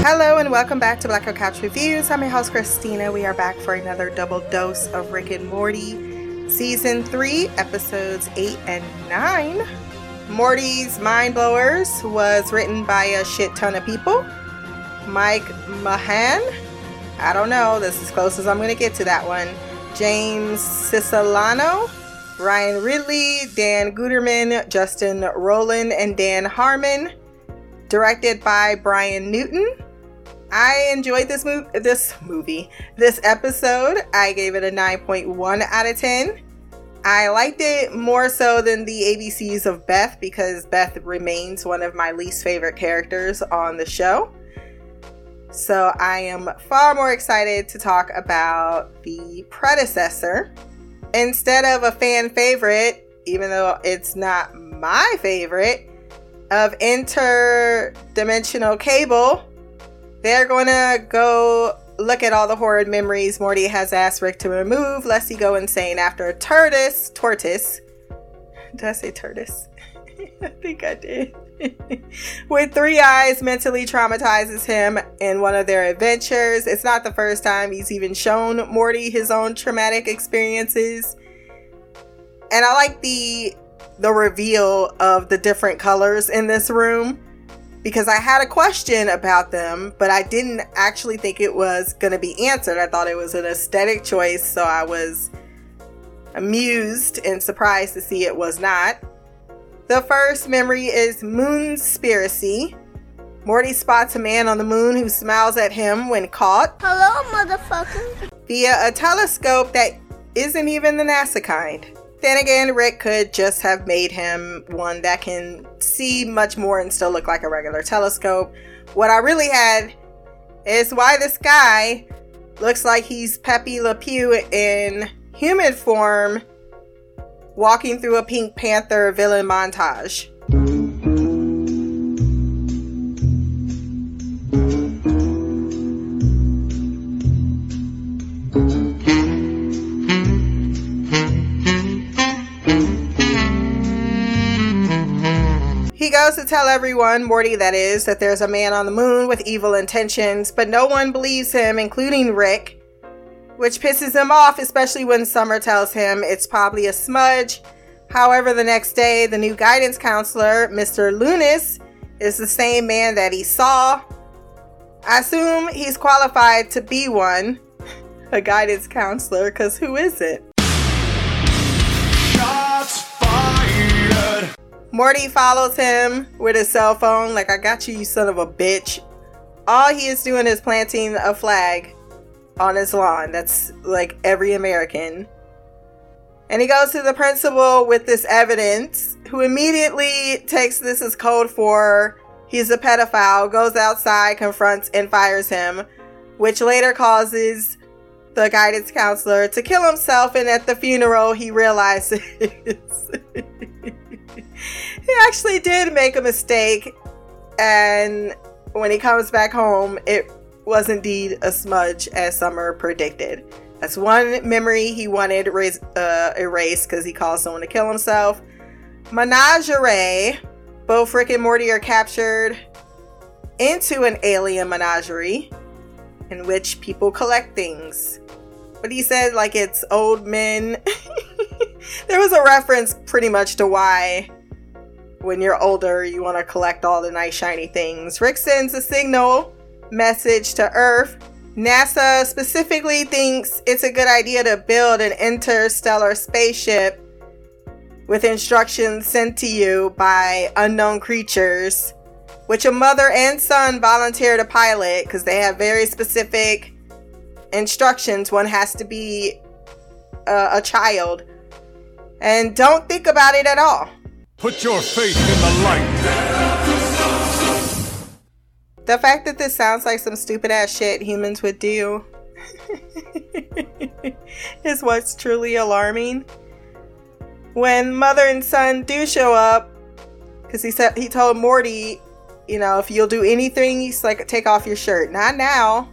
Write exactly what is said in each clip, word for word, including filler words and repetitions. Hello and welcome back to Blackout Couch Reviews. I'm your host Christina. We are back for another double dose of Rick and Morty Season three, Episodes eight and nine. Morty's Mind Blowers was written by a shit ton of people. Mike McMahan, I don't know, this is as close as I'm going to get to that one. James Cicilano, Ryan Ridley, Dan Guterman, Justin Roiland, and Dan Harmon. Directed by Brian Newton. I enjoyed this, mo- this movie, this episode. I gave it a nine point one out of ten. I liked it more so than the A B Cs of Beth because Beth remains one of my least favorite characters on the show. So I am far more excited to talk about the predecessor. Instead of a fan favorite, even though it's not my favorite, of Interdimensional Cable, they're going to go look at all the horrid memories Morty has asked Rick to remove lest he go insane after a tortoise. Tortoise. Did I say tortoise? I think I did. With three eyes mentally traumatizes him in one of their adventures. It's not the first time he's even shown Morty his own traumatic experiences. And I like the the reveal of the different colors in this room because I had a question about them, but I didn't actually think it was going to be answered. I thought it was an aesthetic choice, so I was amused and surprised to see it was not. The first memory is Moonspiracy. Morty spots a man on the moon who smiles at him when caught. Hello, motherfucker. Via a telescope that isn't even the NASA kind. Then again, Rick could just have made him one that can see much more and still look like a regular telescope. What I really had is why this guy looks like he's Pepe Le Pew in human form, walking through a Pink Panther villain montage. He goes to tell everyone, Morty that is, that there's a man on the moon with evil intentions, but no one believes him, including Rick, which pisses him off, especially when Summer tells him it's probably a smudge. However, the next day, the new guidance counselor, Mister Lunas, is the same man that he saw. I assume he's qualified to be one, a guidance counselor, because who is it? Shots fired. Morty follows him with his cell phone, like, I got you, you son of a bitch. All he is doing is planting a flag on his lawn. That's like every American. And he goes to the principal with this evidence, who immediately takes this as code for he's a pedophile, goes outside, confronts, and fires him, which later causes the guidance counselor to kill himself. And at the funeral, he realizes he actually did make a mistake. And when he comes back home, it was indeed a smudge, as Summer predicted. That's one memory he wanted res- uh, erased because he caused someone to kill himself. Menagerie. Both Rick and Morty are captured into an alien menagerie in which people collect things. But he said, like, it's old men. There was a reference pretty much to why when you're older, you want to collect all the nice shiny things. Rick sends a signal message to Earth. NASA specifically thinks it's a good idea to build an interstellar spaceship with instructions sent to you by unknown creatures, which a mother and son volunteer to pilot because they have very specific instructions. One has to be uh, a child and don't think about it at all. Put your faith in the light. The fact that this sounds like some stupid ass shit humans would do is what's truly alarming. When mother and son do show up, because he said he told Morty, you know, if you'll do anything, he's like, take off your shirt. Not now.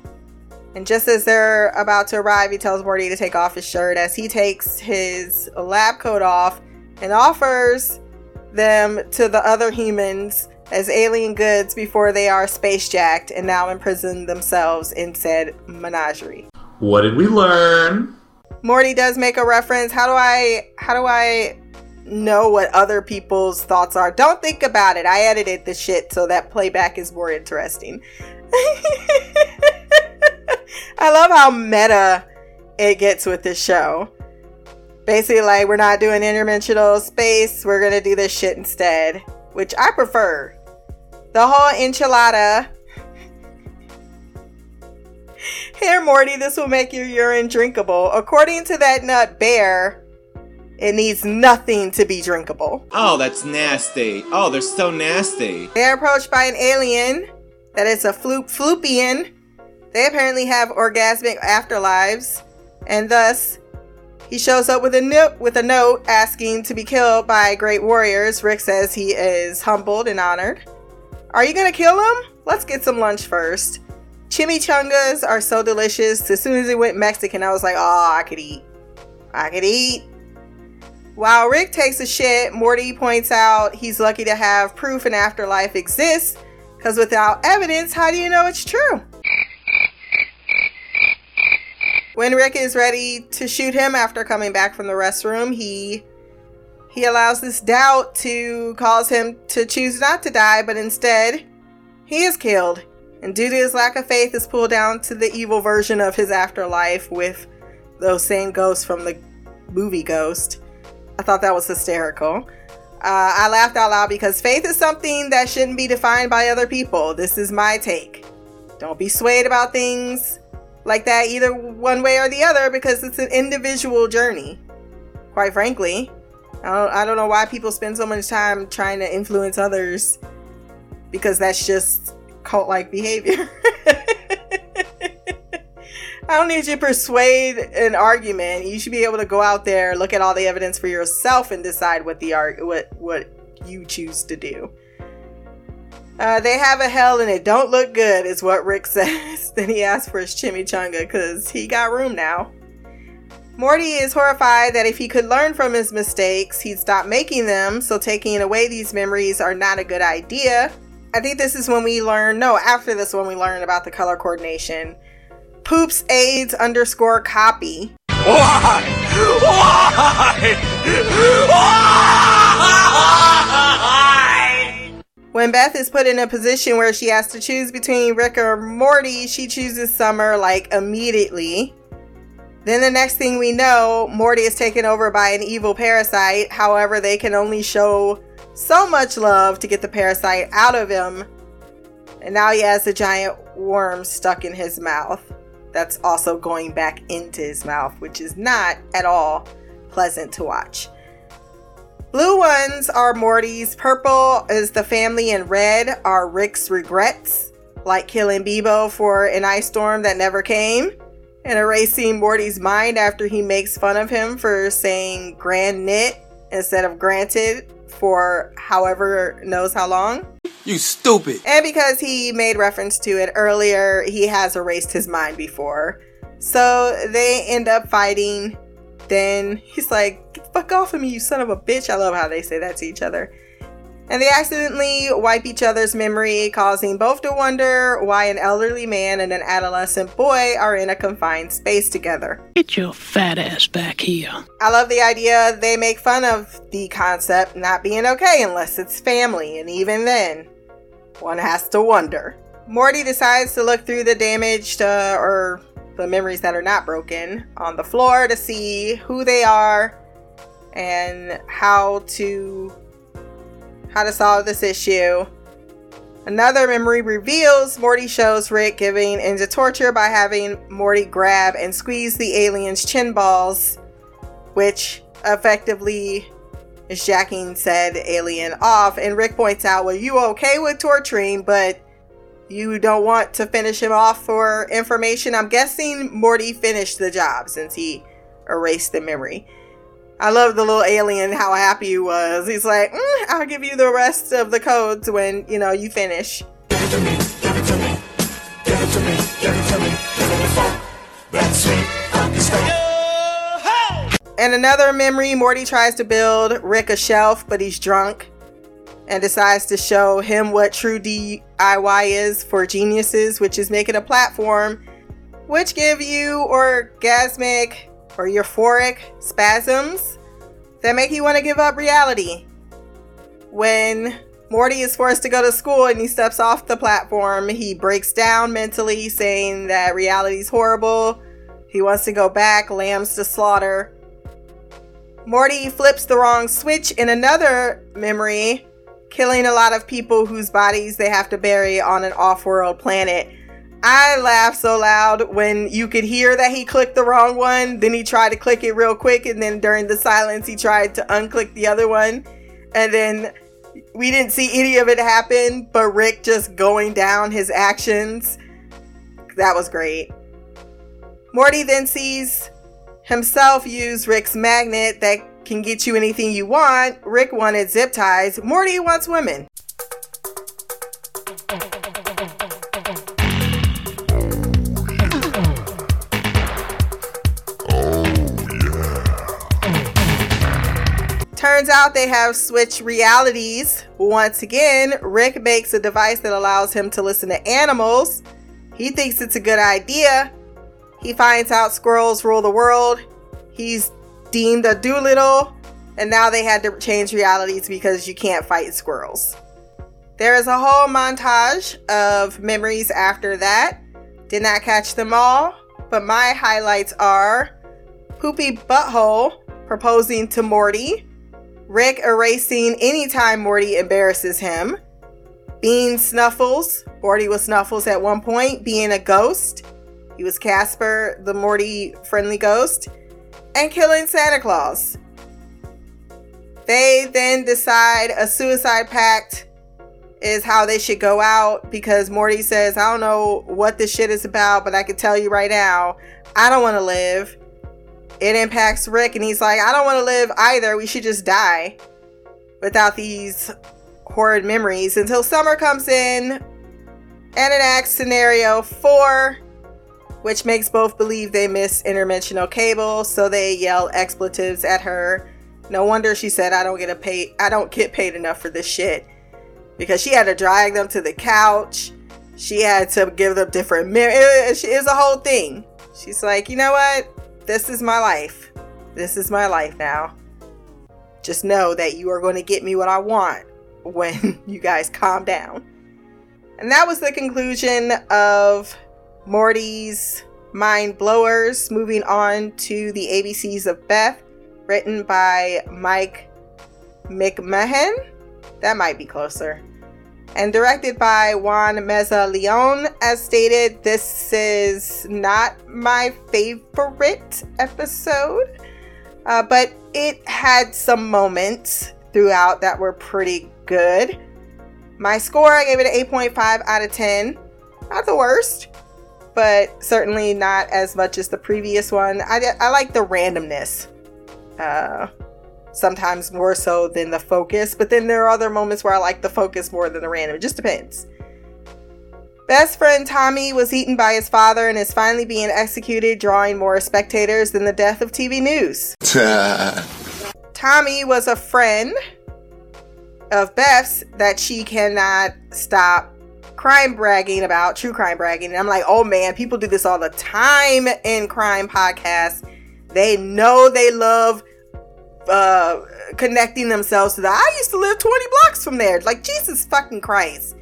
And just as they're about to arrive, he tells Morty to take off his shirt as he takes his lab coat off and offers them to the other humans as alien goods before they are space jacked and now imprison themselves in said menagerie. What did we learn? Morty does make a reference. How do I, how do I know what other people's thoughts are? Don't think about it. I edited the shit so that playback is more interesting. I love how meta it gets with this show. Basically, like, we're not doing interdimensional space. We're going to do this shit instead, which I prefer. The whole enchilada. Here, Morty, this will make your urine drinkable. According to that nut bear, it needs nothing to be drinkable. Oh, that's nasty. Oh, they're so nasty. They're approached by an alien that is a floop floopian. They apparently have orgasmic afterlives, and thus he shows up with a note with a note asking to be killed by great warriors. Rick says he is humbled and honored. Are you gonna kill him? Let's get some lunch first. Chimichangas are so delicious. As soon as it went Mexican, I was like, oh, I could eat. I could eat. While Rick takes a shit, Morty points out he's lucky to have proof an afterlife exists, because without evidence, how do you know it's true? When Rick is ready to shoot him after coming back from the restroom, he he allows this doubt to cause him to choose not to die, but instead, he is killed. And due to his lack of faith, is pulled down to the evil version of his afterlife with those same ghosts from the movie Ghost. I thought that was hysterical. Uh, I laughed out loud because faith is something that shouldn't be defined by other people. This is my take. Don't be swayed about things like that either one way or the other, because it's an individual journey. Quite frankly, I don't, I don't know why people spend so much time trying to influence others, because that's just cult-like behavior. I don't need you to persuade an argument. You should be able to go out there, look at all the evidence for yourself, and decide what the arg- what what you choose to do. Uh, they have a hell and it don't look good, is what Rick says. Then he asks for his chimichanga because he got room now. Morty is horrified that if he could learn from his mistakes, he'd stop making them. So taking away these memories are not a good idea. I think this is when we learn. No, after this one, we learn about the color coordination. Poops AIDS underscore copy. Why? Why? Why? When Beth is put in a position where she has to choose between Rick or Morty, she chooses Summer, like, immediately. Then the next thing we know, Morty is taken over by an evil parasite. However, they can only show so much love to get the parasite out of him. And now he has a giant worm stuck in his mouth. That's also going back into his mouth, which is not at all pleasant to watch. Blue ones are Morty's, purple is the family, and red are Rick's regrets, like killing Bebo for an ice storm that never came, and erasing Morty's mind after he makes fun of him for saying grand knit instead of granted for however knows how long. You stupid. And because he made reference to it earlier, he has erased his mind before. So they end up fighting. Then he's like, get the fuck off of me, you son of a bitch. I love how they say that to each other. And they accidentally wipe each other's memory, causing both to wonder why an elderly man and an adolescent boy are in a confined space together. Get your fat ass back here. I love the idea they make fun of the concept not being okay unless it's family. And even then, one has to wonder. Morty decides to look through the damaged uh, or... the memories that are not broken on the floor to see who they are and how to how to solve this issue. Another memory reveals Morty shows Rick giving into torture by having Morty grab and squeeze the alien's chin balls, which effectively is jacking said alien off. And Rick points out, well, you okay with torturing, but you don't want to finish him off for information. I'm guessing Morty finished the job since he erased the memory. I love the little alien, how happy he was. He's like, mm, I'll give you the rest of the codes when, you know, you finish. Give it to me, give it to me, give it to me, give it to me, give it the phone. That's sweet, funky stuff. And another memory, Morty tries to build Rick a shelf, but he's drunk. and decides to show him what true D I Y is for geniuses, which is making a platform which give you orgasmic or euphoric spasms that make you want to give up reality. When Morty is forced to go to school and he steps off the platform, he breaks down mentally, saying that reality's horrible. He wants to go back, lambs to slaughter. Morty flips the wrong switch in another memory, killing a lot of people whose bodies they have to bury on an off-world planet. I laughed so loud when you could hear that he clicked the wrong one, then he tried to click it real quick, and then during the silence he tried to unclick the other one, and then we didn't see any of it happen, but Rick just going down his actions. That was great. Morty then sees himself use Rick's magnet that can get you anything you want. Rick wanted zip ties. Morty wants women. Turns out they have switched realities. Once again, Rick makes a device that allows him to listen to animals. He thinks it's a good idea. He finds out squirrels rule the world. He's deemed a Doolittle, and now they had to change realities because you can't fight squirrels. There is a whole montage of memories after that. Did not catch them all, but my highlights are Poopy Butthole proposing to Morty, Rick erasing anytime Morty embarrasses him, being Snuffles, Morty was Snuffles at one point, being a ghost, he was Casper, the Morty friendly ghost, and killing Santa Claus. They then decide a suicide pact is how they should go out because Morty says, I don't know what this shit is about, but I can tell you right now, I don't want to live. It impacts Rick, and he's like, I don't want to live either. We should just die without these horrid memories until summer comes in and enacts scenario four, which makes both believe they miss interdimensional cable, so they yell expletives at her. No wonder she said, I don't get a pay I don't get paid enough for this shit. Because she had to drag them to the couch. She had to give them different mirrors. It, it, it was a whole thing. She's like, you know what? This is my life. This is my life now. Just know that you are going to get me what I want when you guys calm down. And that was the conclusion of Morty's Mind Blowers. Moving on to The A B Cs of Beth, written by Mike McMahan. That might be closer. And directed by Juan Meza León. As stated, this is not my favorite episode, uh, but it had some moments throughout that were pretty good. My score, I gave it an eight point five out of ten. Not the worst, but certainly not as much as the previous one. I, I like the randomness. Uh, sometimes more so than the focus, but then there are other moments where I like the focus more than the random. It just depends. Best friend Tommy was eaten by his father and is finally being executed, drawing more spectators than the death of T V news. Tommy was a friend of Beth's that she cannot stop crime bragging about, true crime bragging. And I'm like, oh man, people do this all the time in crime podcasts. They know they love uh connecting themselves to that. I used to live twenty blocks from there. Like, Jesus fucking Christ.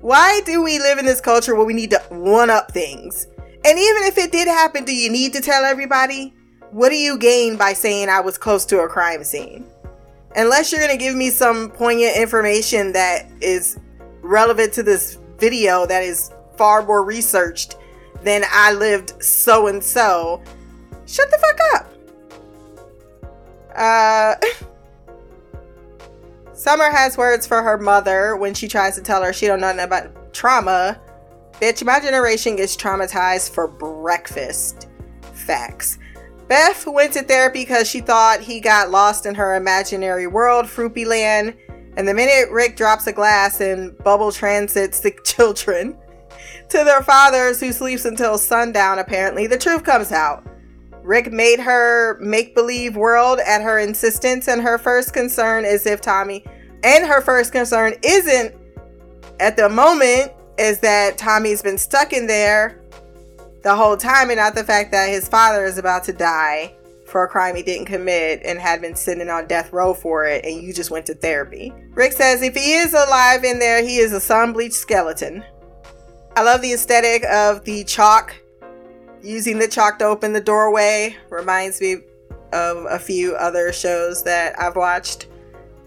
Why do we live in this culture where we need to one-up things? And even if it did happen, do you need to tell everybody? What do you gain by saying I was close to a crime scene? Unless you're going to give me some poignant information that is relevant to this video that is far more researched than I lived so and so. Shut the fuck up. Uh, Summer has words for her mother when she tries to tell her she don't know nothing about trauma. Bitch, my generation gets traumatized for breakfast. Facts. Beth went to therapy because she thought he got lost in her imaginary world, Froopyland. And the minute Rick drops a glass and bubble transits the children to their fathers who sleeps until sundown, apparently, the truth comes out. Rick made her make-believe world at her insistence, and her first concern is if Tommy, And her first concern isn't, at the moment, is that Tommy's been stuck in there the whole time, and not the fact that his father is about to die for a crime he didn't commit and had been sitting on death row for it, and you just went to therapy. Rick says if he is alive in there, he is a sun-bleached skeleton. I love the aesthetic of the chalk, using the chalk to open the doorway. Reminds me of a few other shows that I've watched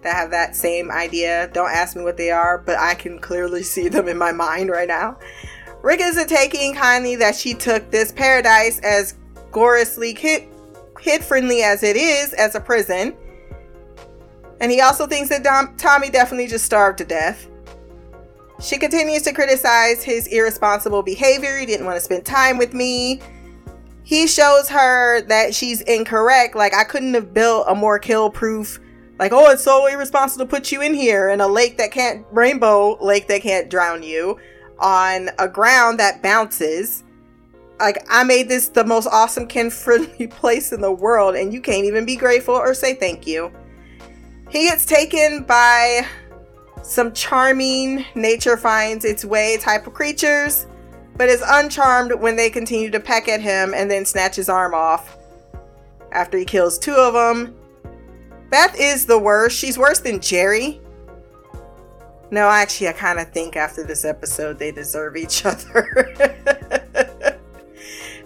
that have that same idea. Don't ask me what they are, but I can clearly see them in my mind right now. Rick isn't taking kindly that she took this paradise, as gloriously kid, kid friendly as it is, as a prison. And he also thinks that Dom, Tommy definitely just starved to death. She continues to criticize his irresponsible behavior. He didn't want to spend time with me. He shows her that she's incorrect. Like, I couldn't have built a more kill-proof, like, oh, it's so irresponsible to put you in here in a lake that can't, rainbow lake that can't drown you, on a ground that bounces. Like, I made this the most awesome kid-friendly place in the world, and you can't even be grateful or say thank you. He gets taken by some charming, nature finds its way type of creatures, but is uncharmed when they continue to peck at him and then snatch his arm off after he kills two of them. Beth is the worst. She's worse than Jerry. No, actually, I kind of think after this episode, they deserve each other.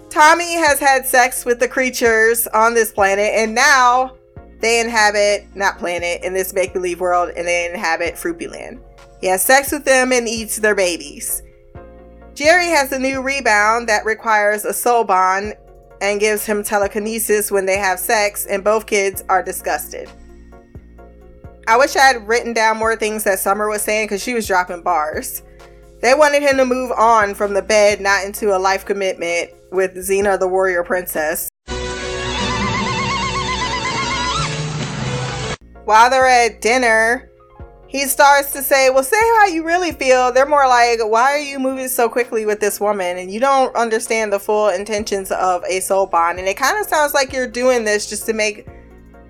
Tommy has had sex with the creatures on this planet, and now they inhabit, not planet, in this make-believe world, and they inhabit Froopyland. He has sex with them and eats their babies. Jerry has a new rebound that requires a soul bond and gives him telekinesis when they have sex, and both kids are disgusted. I wish I had written down more things that Summer was saying, because she was dropping bars. They wanted him to move on from the bed, not into a life commitment with Xena the Warrior Princess. While they're at dinner, he starts to say, well, say how you really feel. They're more like, why are you moving so quickly with this woman? And you don't understand the full intentions of a soul bond. And it kind of sounds like you're doing this just to make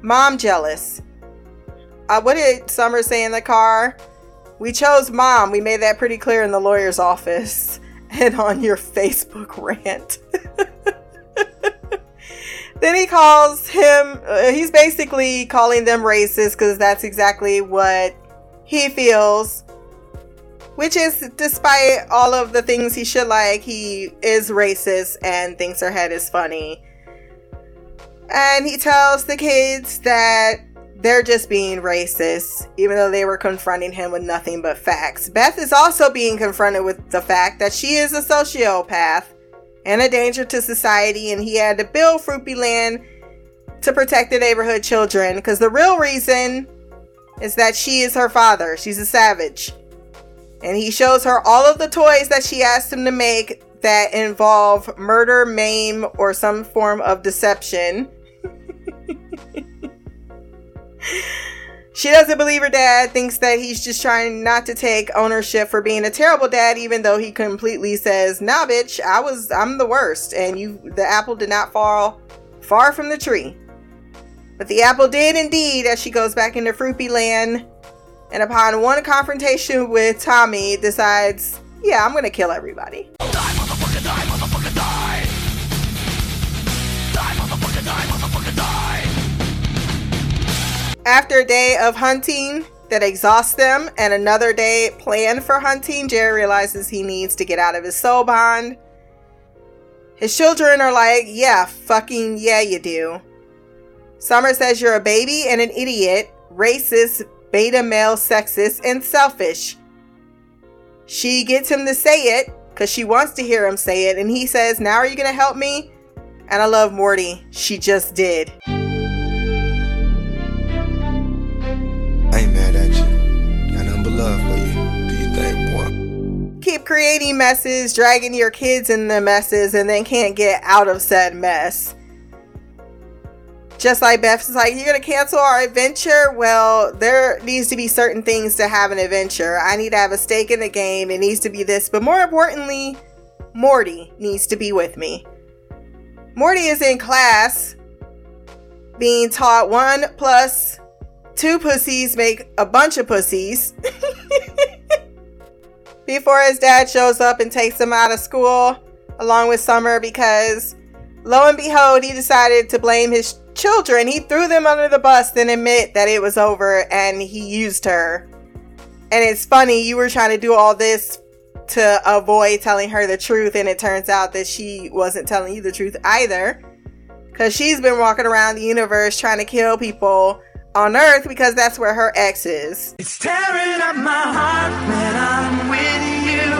mom jealous. Uh, what did Summer say in the car? We chose mom. We made that pretty clear in the lawyer's office and on your Facebook rant. Then he calls him, uh, he's basically calling them racist, because that's exactly what he feels, which is, despite all of the things he should like, he is racist and thinks her head is funny. And he tells the kids that they're just being racist, even though they were confronting him with nothing but facts. Beth is also being confronted with the fact that she is a sociopath and a danger to society, and he had to build Froopyland to protect the neighborhood children, because the real reason is that she is her father. She's a savage. And he shows her all of the toys that she asked him to make that involve murder, maim, or some form of deception. She doesn't believe her dad, thinks that he's just trying not to take ownership for being a terrible dad, even though he completely says, nah, bitch, I was, I'm the worst. And you, the apple did not fall far from the tree. But the apple did indeed, as she goes back into Froopyland, and upon one confrontation with Tommy, decides, yeah, I'm going to kill everybody. Die, motherfucker, die, motherfucker, die. Die, motherfucker, die, motherfucker, die. After a day of hunting that exhausts them and another day planned for hunting, Jerry realizes he needs to get out of his soul bond. His children are like, yeah, fucking yeah, you do. Summer says you're a baby and an idiot, racist, beta male, sexist, and selfish. She gets him to say it because she wants to hear him say it, and he says, now are you going to help me? And I love Morty. She just did. Keep creating messes, dragging your kids in the messes, and then can't get out of said mess. Just like Beth's like, you're gonna cancel our adventure? Well, there needs to be certain things to have an adventure. I need to have a stake in the game. It needs to be this, but more importantly, Morty needs to be with me. Morty is in class being taught one plus two pussies make a bunch of pussies before his dad shows up and takes him out of school along with Summer, because lo and behold, he decided to blame his children. He threw them under the bus, then admit that it was over and he used her. And it's funny, you were trying to do all this to avoid telling her the truth, and it turns out that she wasn't telling you the truth either, because she's been walking around the universe trying to kill people on Earth because that's where her ex is. It's tearing up my heart when I'm with you,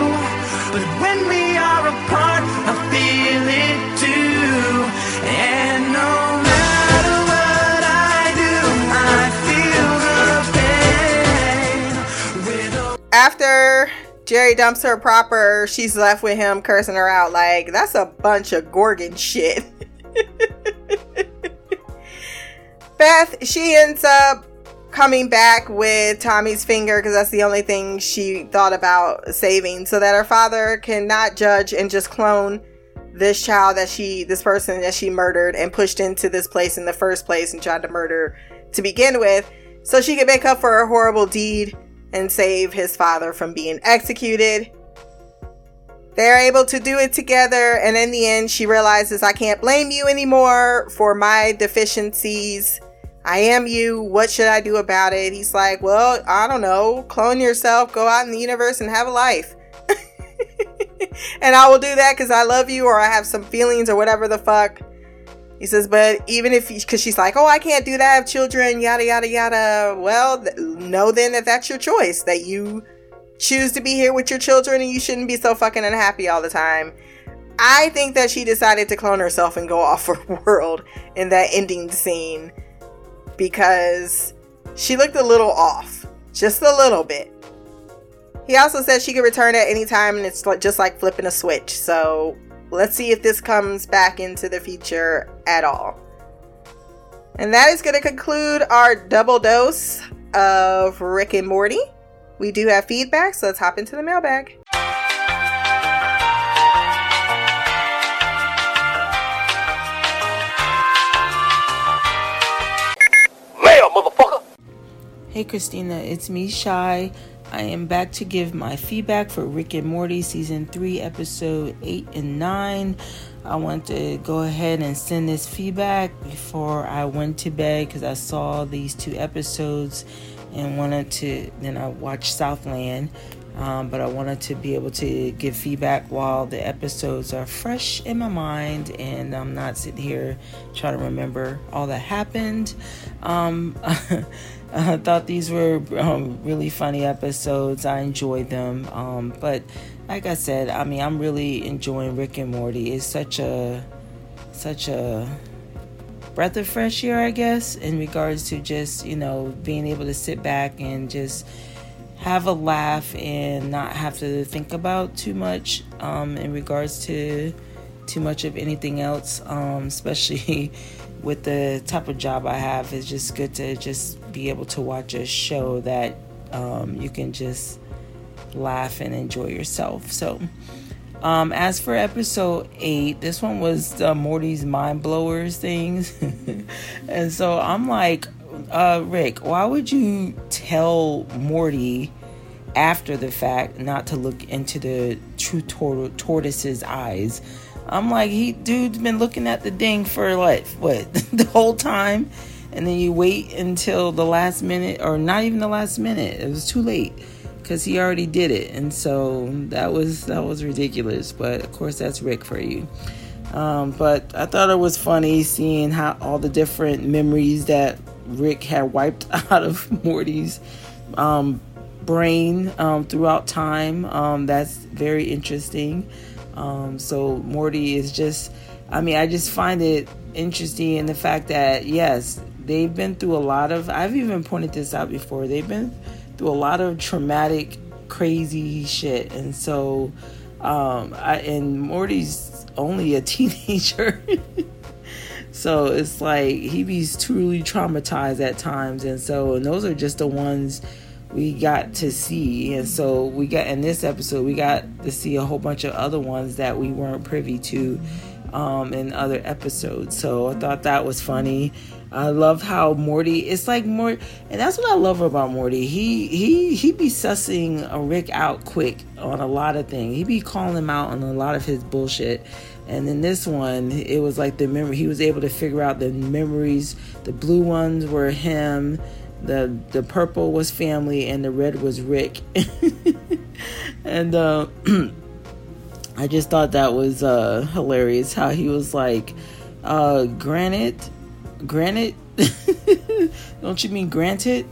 but when we are apart I feel it too, and no matter what I do I feel the pain. With a- After Jerry dumps her proper, she's left with him cursing her out like, that's a bunch of Gorgon shit. Beth, she ends up coming back with Tommy's finger because that's the only thing she thought about saving, so that her father cannot judge and just clone this child that she, this person that she murdered and pushed into this place in the first place and tried to murder to begin with, so she could make up for her horrible deed and save his father from being executed. They're able to do it together, and in the end she realizes, I can't blame you anymore for my deficiencies. I am you. What should I do about it? He's like, well, I don't know, clone yourself, go out in the universe and have a life. And I will do that because I love you, or I have some feelings, or whatever the fuck. He says, but even if, because she's like, oh, I can't do that, I have children, yada, yada, yada. Well, th- know then that that's your choice, that you choose to be here with your children and you shouldn't be so fucking unhappy all the time. I think that she decided to clone herself and go off her world in that ending scene because she looked a little off, just a little bit. He also said she could return at any time, and it's just like flipping a switch, so let's see if this comes back into the future at all. And that is going to conclude our double dose of Rick and Morty. We do have feedback, so let's hop into the mailbag. Mail, motherfucker! Hey, Christina, it's me, Shy. I am back to give my feedback for Rick and Morty season three, episode eight and nine. I want to go ahead and send this feedback before I went to bed because I saw these two episodes and wanted to, then I watched Southland, um, but I wanted to be able to give feedback while the episodes are fresh in my mind and I'm not sitting here trying to remember all that happened. Um, I thought these were um, really funny episodes. I enjoyed them. Um, but like I said, I mean, I'm really enjoying Rick and Morty. It's such a, such a breath of fresh air, I guess, in regards to just, you know, being able to sit back and just have a laugh and not have to think about too much um, in regards to too much of anything else, um, especially with the type of job I have. It's just good to just be able to watch a show that um, you can just laugh and enjoy yourself. So um, as for episode eight, this one was uh, Morty's mind blowers things. And so I'm like, uh, Rick, why would you tell Morty after the fact not to look into the true tor- tortoise's eyes? I'm like, he dude's been looking at the ding for like what the whole time, and then you wait until the last minute, or not even the last minute. It was too late because he already did it, and so that was that was ridiculous. But of course, that's Rick for you. Um, but I thought it was funny seeing how all the different memories that Rick had wiped out of Morty's um, brain um, throughout time. Um, that's very interesting. Um, so Morty is just, I mean, I just find it interesting in the fact that, yes, they've been through a lot of, I've even pointed this out before, they've been through a lot of traumatic, crazy shit. And so, um, I, and Morty's only a teenager. So it's like, he be truly traumatized at times. And so, and those are just the ones we got to see. And so we got in this episode, we got to see a whole bunch of other ones that we weren't privy to um, in other episodes. So I thought that was funny. I love how Morty, it's like Morty, and that's what I love about Morty. He he he be sussing a Rick out quick on a lot of things. He be calling him out on a lot of his bullshit. And in this one, it was like the memory. He was able to figure out the memories. The blue ones were him. The the purple was family, and the red was Rick. and uh, I just thought that was uh, hilarious. How he was like, uh, granite. Granite? Don't you mean granted?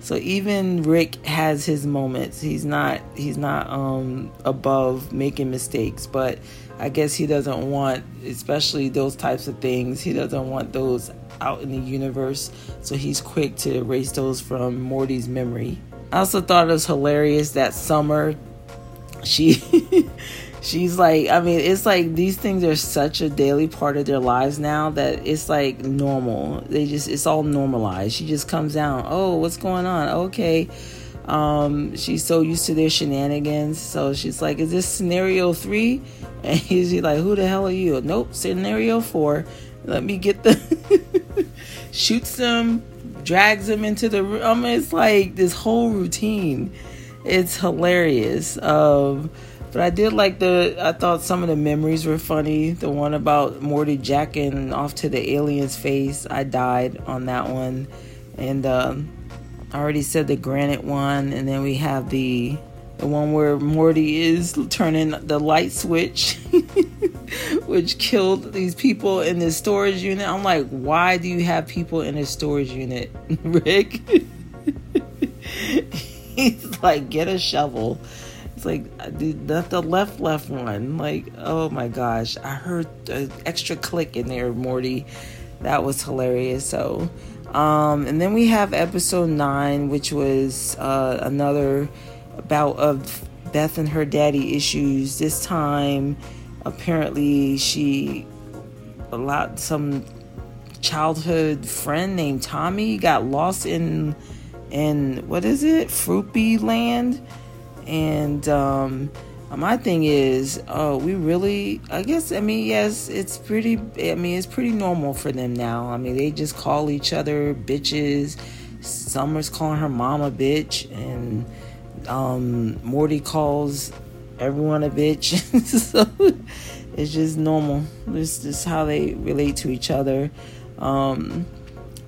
So even Rick has his moments. He's not he's not um above making mistakes, but I guess he doesn't want, especially those types of things, he doesn't want those out in the universe, so he's quick to erase those from Morty's memory. I also thought it was hilarious that Summer, she she's like, I mean, it's like these things are such a daily part of their lives now that it's like normal. They just, it's all normalized. She just comes down. Oh, what's going on? Okay. Um, she's so used to their shenanigans. So she's like, is this scenario three? And he's like, who the hell are you? Nope. Scenario four. Let me get the, shoots them, drags them into the room. I mean, it's like this whole routine. It's hilarious. Um, But I did like the, I thought some of the memories were funny. The one about Morty jacking off to the alien's face. I died on that one. And um, I already said the granite one. And then we have the the one where Morty is turning the light switch, which killed these people in this storage unit. I'm like, why do you have people in a storage unit, Rick? He's like, get a shovel. It's like, dude, that's the left, left one. Like, oh my gosh. I heard an extra click in there, Morty. That was hilarious. So, um, and then we have episode nine, which was uh, another bout of Beth and her daddy issues. This time, apparently, she allowed some childhood friend named Tommy got lost in, in what is it? Froopyland. And um, my thing is, oh, we really, I guess, I mean, yes, it's pretty, I mean, it's pretty normal for them now. I mean, they just call each other bitches. Summer's calling her mom a bitch. And um, Morty calls everyone a bitch. So it's just normal. This is how they relate to each other. Um,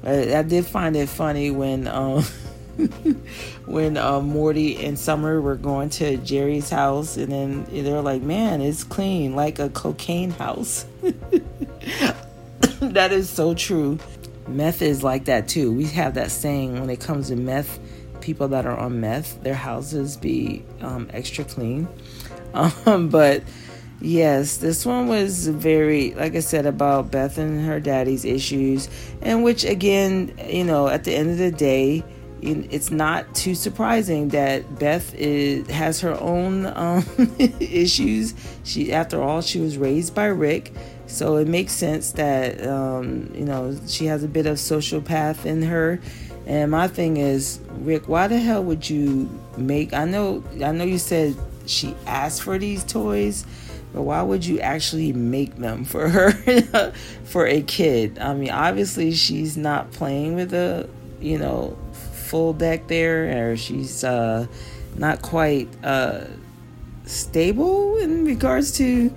I, I did find it funny when... Um, when uh, Morty and Summer were going to Jerry's house, and then they're like, man, it's clean, like a cocaine house. That is so true. Meth is like that too. We have that saying when it comes to meth, people that are on meth, their houses be um, extra clean. Um, but yes, this one was very, like I said, about Beth and her daddy's issues, and which again, you know, at the end of the day, it's not too surprising that Beth is, has her own um, issues. She, after all, she was raised by Rick, so it makes sense that um, you know, she has a bit of sociopath in her. And my thing is, Rick, why the hell would you make? I know, I know, you said she asked for these toys, but why would you actually make them for her for a kid? I mean, obviously, she's not playing with a, you know, full deck there, or she's uh not quite uh stable in regards to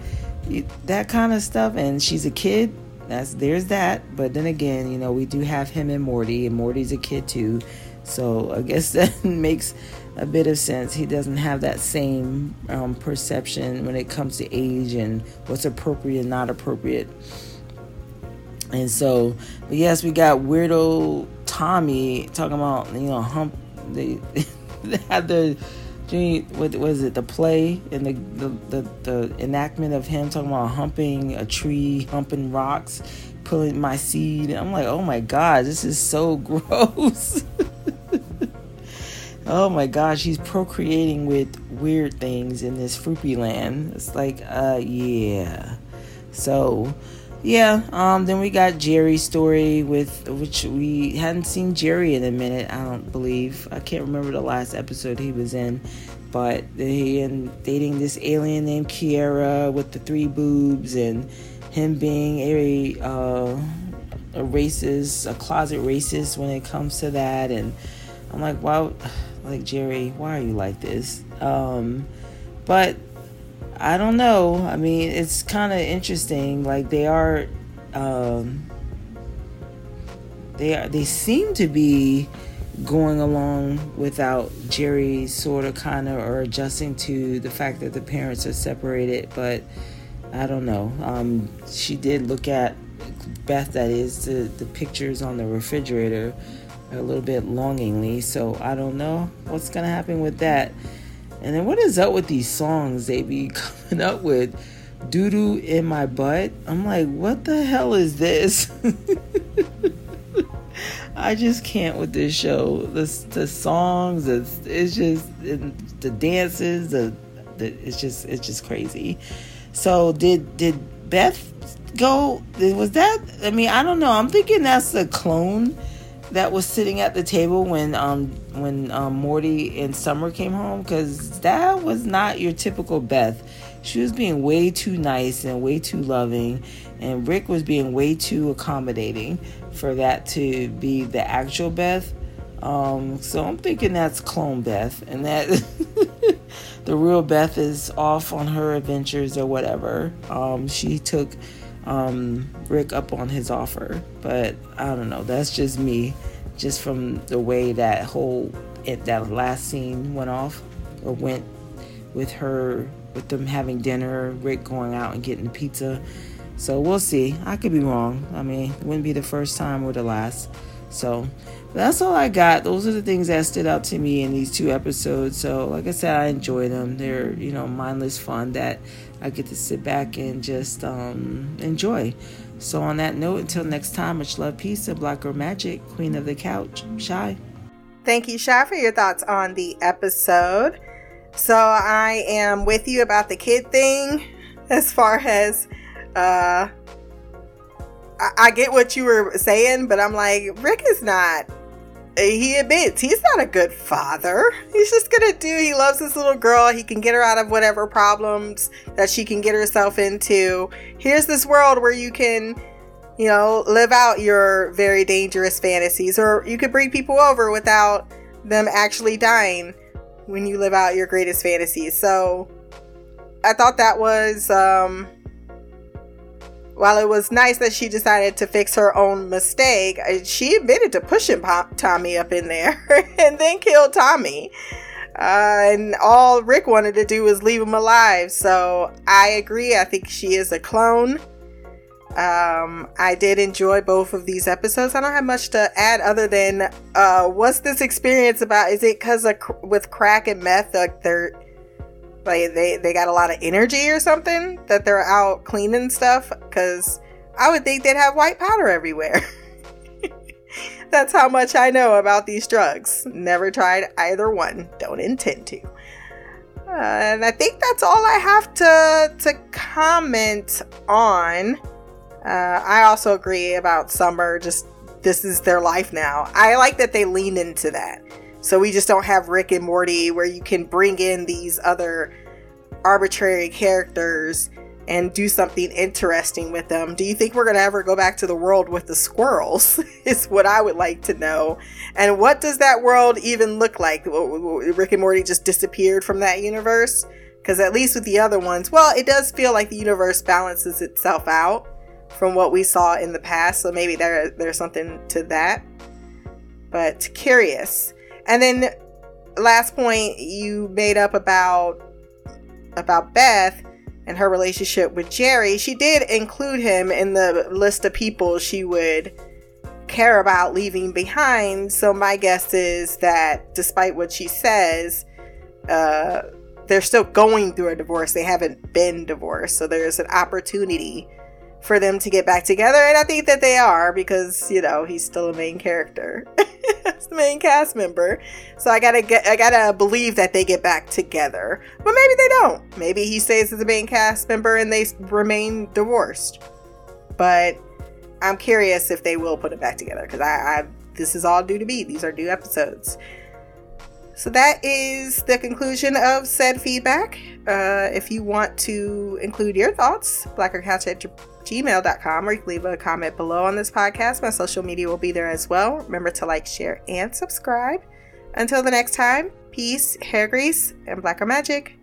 that kind of stuff, and she's a kid. That's, there's that. But then again, you know, we do have him and Morty, and Morty's a kid too, so I guess that makes a bit of sense. He doesn't have that same um perception when it comes to age and what's appropriate and not appropriate. And so, but yes, we got weirdo Tommy talking about, you know, hump. They, they had the, what was it, the play and the, the the the enactment of him talking about humping a tree, humping rocks, pulling my seed. I'm like, oh my God, this is so gross. Oh my gosh, he's procreating with weird things in this Froopyland. It's like, uh, yeah. So. Yeah, um, then we got Jerry's story, with which we hadn't seen Jerry in a minute, I don't believe. I can't remember the last episode he was in, but he and dating this alien named Kiara with the three boobs, and him being a uh, a racist, a closet racist when it comes to that. And I'm like, wow, like, Jerry, why are you like this? Um, but I don't know. I mean, it's kind of interesting. Like, they are, um, they are, they seem to be going along without Jerry sort of kind of, or adjusting to the fact that the parents are separated. But I don't know. Um, she did look at Beth, that is, the, the pictures on the refrigerator a little bit longingly. So I don't know what's going to happen with that. And then what is up with these songs they be coming up with? Doo-doo in my butt. I'm like, what the hell is this? I just can't with this show. The, the songs, it's, it's just it, the dances. The, the it's just it's just crazy. So did did Beth go? Was that? I mean, I don't know. I'm thinking that's the clone that was sitting at the table when um when um, Morty and Summer came home, because that was not your typical Beth. She was being way too nice and way too loving, and Rick was being way too accommodating for that to be the actual Beth. Um, so I'm thinking that's clone Beth, and that the real Beth is off on her adventures or whatever. Um, she took um, Rick up on his offer, but I don't know. That's just me, just from the way that whole it, that last scene went off or went with her, with them having dinner, Rick going out and getting the pizza. So we'll see. I could be wrong. I mean, it wouldn't be the first time or the last. So that's all I got. Those are the things that stood out to me in these two episodes. So like I said, I enjoy them. They're, you know, mindless fun that I get to sit back and just um, enjoy. So on that note, until next time, much love, peace, and Black Girl Magic, Queen of the Couch, Shy. Thank you, Shy, for your thoughts on the episode. So I am with you about the kid thing as far as uh I, I get what you were saying, but I'm like, Rick is not, he admits he's not a good father. He's just gonna do, he loves this little girl, he can get her out of whatever problems that she can get herself into. Here's this world where you can, you know, live out your very dangerous fantasies, or you could bring people over without them actually dying when you live out your greatest fantasies. So I thought that was, um, while it was nice that she decided to fix her own mistake, she admitted to pushing Tommy up in there and then killed Tommy. Uh, and all Rick wanted to do was leave him alive. So I agree. I think she is a clone. Um, I did enjoy both of these episodes. I don't have much to add other than, uh, what's this experience about? Is it because of cr- with crack and meth, like they're like they they got a lot of energy or something, that they're out cleaning stuff? Because I would think they'd have white powder everywhere. That's how much I know about these drugs. Never tried either one. Don't intend to. Uh, and I think that's all I have to to comment on. Uh, I also agree about Summer. Just, this is their life now. I like that they leaned into that. So we just don't have Rick and Morty, where you can bring in these other arbitrary characters and do something interesting with them. Do you think we're going to ever go back to the world with the squirrels? Is what I would like to know. And what does that world even look like? Rick and Morty just disappeared from that universe? Because at least with the other ones, well, it does feel like the universe balances itself out from what we saw in the past. So maybe there there's something to that, but curious. And then last point you made up about about Beth and her relationship with Jerry. She did include him in the list of people she would care about leaving behind. So my guess is that despite what she says, uh, they're still going through a divorce. They haven't been divorced. So there's an opportunity for them to get back together, and I think that they are, because, you know, he's still a main character. He's the main cast member. So I gotta get I gotta believe that they get back together. But maybe they don't. Maybe he stays as a main cast member and they remain divorced. But I'm curious if they will put it back together, because I, I this is all due to me. These are new episodes. So that is the conclusion of said feedback. Uh, if you want to include your thoughts, blacker couch at gmail dot com, or you can leave a comment below on this podcast. My social media will be there as well. Remember to like, share, and subscribe. Until the next time, peace, hair grease, and blacker magic.